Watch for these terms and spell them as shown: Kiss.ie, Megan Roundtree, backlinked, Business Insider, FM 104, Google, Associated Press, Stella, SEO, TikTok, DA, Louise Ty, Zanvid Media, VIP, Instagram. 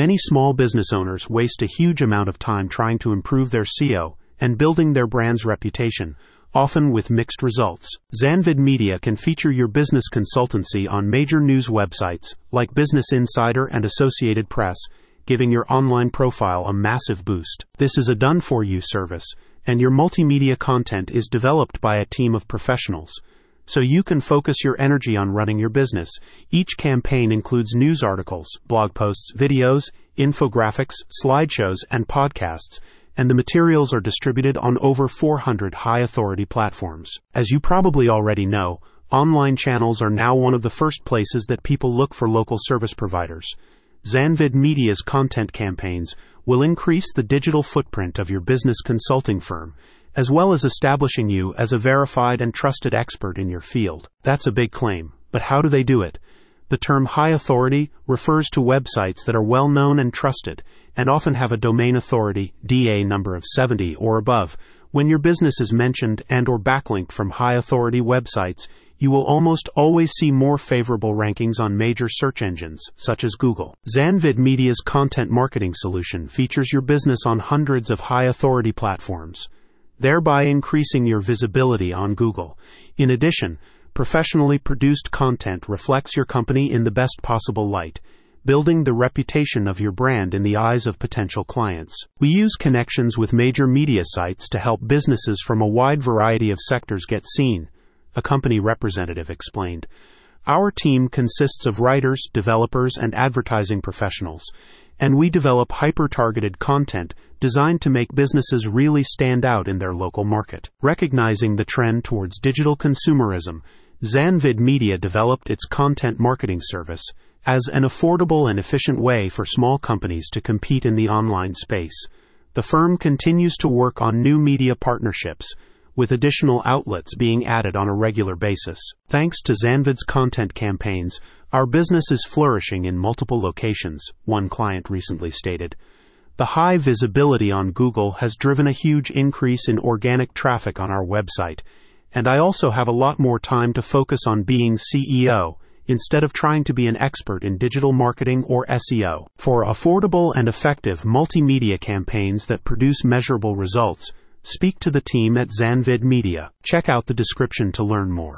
Many small business owners waste a huge amount of time trying to improve their SEO and building their brand's reputation, often with mixed results. Zanvid Media can feature your business consultancy on major news websites like Business Insider and Associated Press, giving your online profile a massive boost. This is a done-for-you service, and your multimedia content is developed by a team of professionals, so you can focus your energy on running your business. Each campaign includes news articles, blog posts, videos, infographics, slideshows, and podcasts, and the materials are distributed on over 400 high-authority platforms. As you probably already know, online channels are now one of the first places that people look for local service providers. Zanvid Media's content campaigns will increase the digital footprint of your business consulting firm, as well as establishing you as a verified and trusted expert in your field. That's a big claim, but how do they do it? The term high authority refers to websites that are well known and trusted, and often have a domain authority (DA) number of 70 or above. When your business is mentioned and/or backlinked from high authority websites, you will almost always see more favorable rankings on major search engines, such as Google. Zanvid Media's content marketing solution features your business on hundreds of high-authority platforms, thereby increasing your visibility on Google. In addition, professionally produced content reflects your company in the best possible light, building the reputation of your brand in the eyes of potential clients. We use connections with major media sites to help businesses from a wide variety of sectors get seen, a company representative explained. Our team consists of writers, developers, and advertising professionals, and we develop hyper-targeted content designed to make businesses really stand out in their local market. Recognizing the trend towards digital consumerism, Zanvid Media developed its content marketing service as an affordable and efficient way for small companies to compete in the online space. The firm continues to work on new media partnerships, with additional outlets being added on a regular basis. Thanks to Zanvid's content campaigns, our business is flourishing in multiple locations, one client recently stated. The high visibility on Google has driven a huge increase in organic traffic on our website, and I also have a lot more time to focus on being CEO, instead of trying to be an expert in digital marketing or SEO. For affordable and effective multimedia campaigns that produce measurable results, speak to the team at Zanvid Media. Check out the description to learn more.